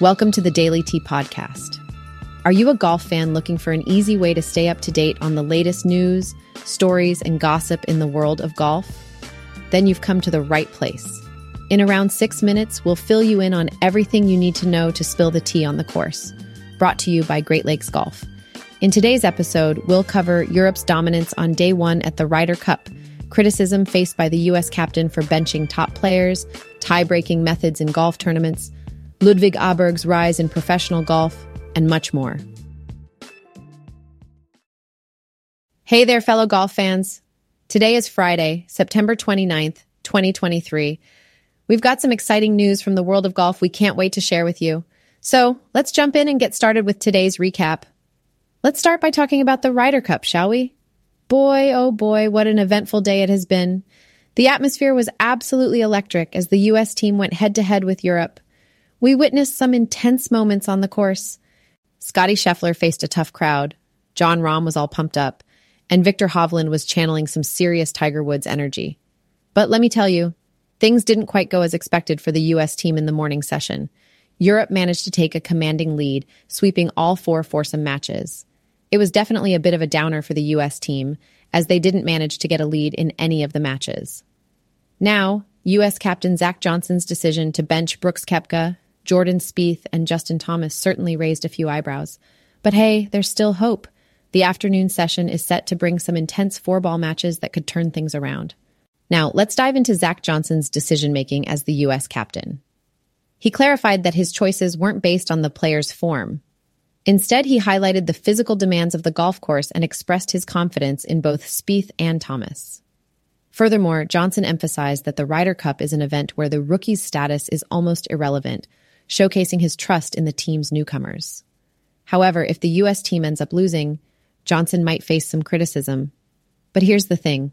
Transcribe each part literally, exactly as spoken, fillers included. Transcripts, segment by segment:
Welcome to the Daily Tee Podcast. Are you a golf fan looking for an easy way to stay up to date on the latest news, stories, and gossip in the world of golf? Then you've come to the right place. In around six minutes, we'll fill you in on everything you need to know to spill the tea on the course. Brought to you by Great Lakes Golf. In today's episode, we'll cover Europe's dominance on day one at the Ryder Cup, criticism faced by the U S captain for benching top players, tie-breaking methods in golf tournaments, Ludvig Aberg's rise in professional golf, and much more. Hey there, fellow golf fans. Today is Friday, September twenty-ninth, twenty twenty-three. We've got some exciting news from the world of golf we can't wait to share with you. So let's jump in and get started with today's recap. Let's start by talking about the Ryder Cup, shall we? Boy, oh boy, what an eventful day it has been. The atmosphere was absolutely electric as the U S team went head-to-head with Europe. We witnessed some intense moments on the course. Scotty Scheffler faced a tough crowd. John Rahm was all pumped up. And Victor Hovland was channeling some serious Tiger Woods energy. But let me tell you, things didn't quite go as expected for the U S team in the morning session. Europe managed to take a commanding lead, sweeping all four foursome matches. It was definitely a bit of a downer for the U S team, as they didn't manage to get a lead in any of the matches. Now, U S captain Zach Johnson's decision to bench Brooks Koepka, Jordan Spieth, and Justin Thomas certainly raised a few eyebrows. But hey, there's still hope. The afternoon session is set to bring some intense four-ball matches that could turn things around. Now, let's dive into Zach Johnson's decision-making as the U S captain. He clarified that his choices weren't based on the player's form. Instead, he highlighted the physical demands of the golf course and expressed his confidence in both Spieth and Thomas. Furthermore, Johnson emphasized that the Ryder Cup is an event where the rookie's status is almost irrelevant, showcasing his trust in the team's newcomers. However, if the U S team ends up losing, Johnson might face some criticism. But here's the thing.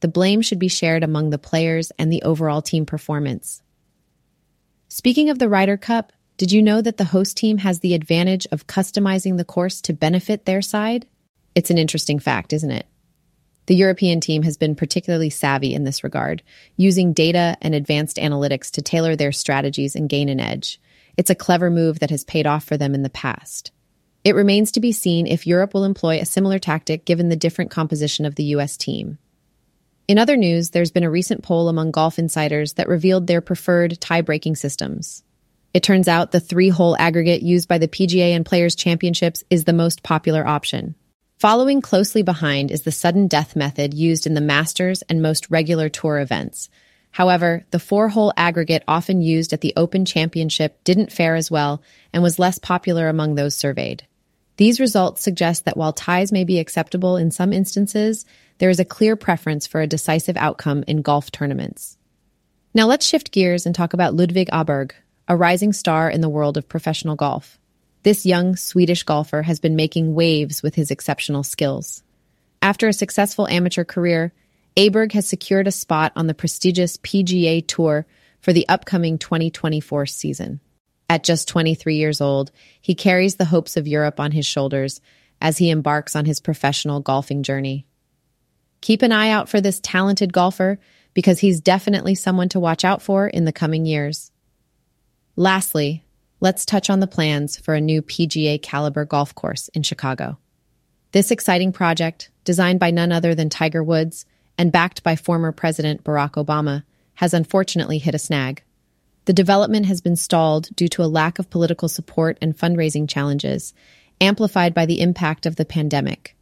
The blame should be shared among the players and the overall team performance. Speaking of the Ryder Cup, did you know that the host team has the advantage of customizing the course to benefit their side? It's an interesting fact, isn't it? The European team has been particularly savvy in this regard, using data and advanced analytics to tailor their strategies and gain an edge. It's a clever move that has paid off for them in the past. It remains to be seen if Europe will employ a similar tactic given the different composition of the U S team. In other news, there's been a recent poll among golf insiders that revealed their preferred tie-breaking systems. It turns out the three-hole aggregate used by the P G A and Players Championships is the most popular option. Following closely behind is the sudden death method used in the Masters and most regular tour events. However, the four-hole aggregate often used at the Open Championship didn't fare as well and was less popular among those surveyed. These results suggest that while ties may be acceptable in some instances, there is a clear preference for a decisive outcome in golf tournaments. Now let's shift gears and talk about Ludvig Aberg, a rising star in the world of professional golf. This young Swedish golfer has been making waves with his exceptional skills. After a successful amateur career, Aberg has secured a spot on the prestigious P G A Tour for the upcoming twenty twenty-four season. At just twenty-three years old, he carries the hopes of Europe on his shoulders as he embarks on his professional golfing journey. Keep an eye out for this talented golfer because he's definitely someone to watch out for in the coming years. Lastly, let's touch on the plans for a new P G A caliber golf course in Chicago. This exciting project, designed by none other than Tiger Woods and backed by former President Barack Obama, has unfortunately hit a snag. The development has been stalled due to a lack of political support and fundraising challenges, amplified by the impact of the pandemic.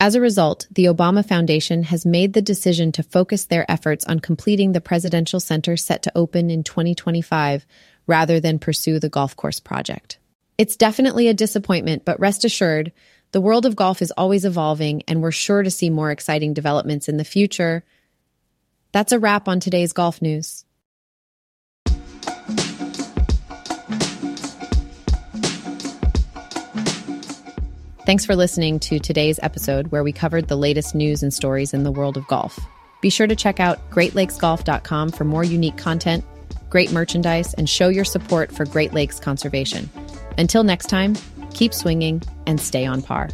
As a result, the Obama Foundation has made the decision to focus their efforts on completing the presidential center set to open in twenty twenty-five, rather than pursue the golf course project. It's definitely a disappointment, but rest assured, the world of golf is always evolving, and we're sure to see more exciting developments in the future. That's a wrap on today's golf news. Thanks for listening to today's episode where we covered the latest news and stories in the world of golf. Be sure to check out Great Lakes Golf dot com for more unique content, great merchandise, and show your support for Great Lakes conservation. Until next time, keep swinging and stay on par.